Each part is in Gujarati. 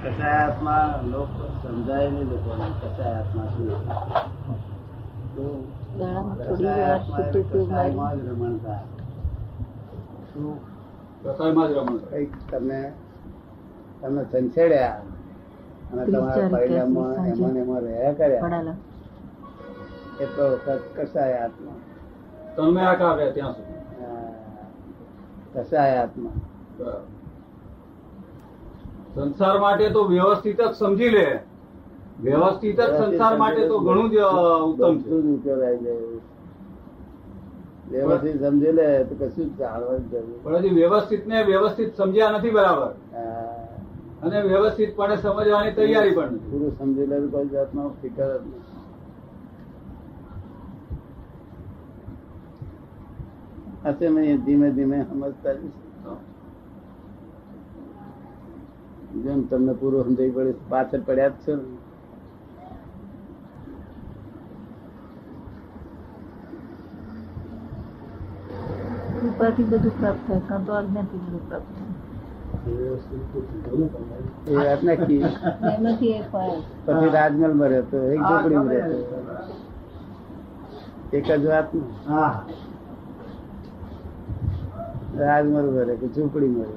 કસાય આત્મા લોકો સમજાય નહીં, લોકોને કસાય આત્મા તમને સંછેડ્યા અને તમારા પરિણામમાં એમાં ને એમાં રહ્યા કર્યા, એટલો વખત કસાય આત્મા તમે આ કાવ્યા ત્યાં સુધી કસાય આત્મા. સંસાર માટે તો વ્યવસ્થિત જ સમજી લે, વ્યવસ્થિત જ સંસાર માટે તો ઘણું જ ઉત્તમ છે. વ્યવસ્થિત સમજી લે તો કશું જ જાણવાની જરૂર, પણ હજી વ્યવસ્થિત ને વ્યવસ્થિત સમજ્યા નથી બરાબર, અને વ્યવસ્થિત પણ સમજવાની તૈયારી પણ નથી. પૂરું સમજી લે કોઈ જાતનો ફિકર જ નથી. હશે મેં ધીમે ધીમે સમજતા જેમ તમને પૂરું સમજાવી પડે પાછળ પડ્યા જ છે. કૃપાથી બધું પ્રાપ્ત થાય, કાં તો આજ્ઞાથી બધું પ્રાપ્ત થાય. એ આજ્ઞા કી એમાંથી એ પાય. પછી રાજમહેલમાં રહેતો, એક ઝૂંપડીમાં રહેતો, એક જ વાત રાજમહેલમાં રહે કે ઝૂંપડીમાં રહે,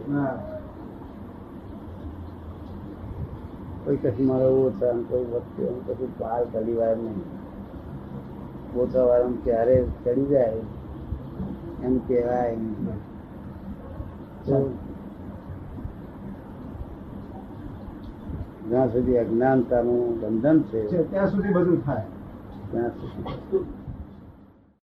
કોઈ કશું મારો ઓછા કોઈ વખતે કશું પાર ચડી વાર નહીં, ઓછા વાર ક્યારે ચડી જાય એમ કહેવાય. જ્યાં સુધી અજ્ઞાનતાનું બંધન છે ત્યાં સુધી બધું થાય, ત્યાં સુધી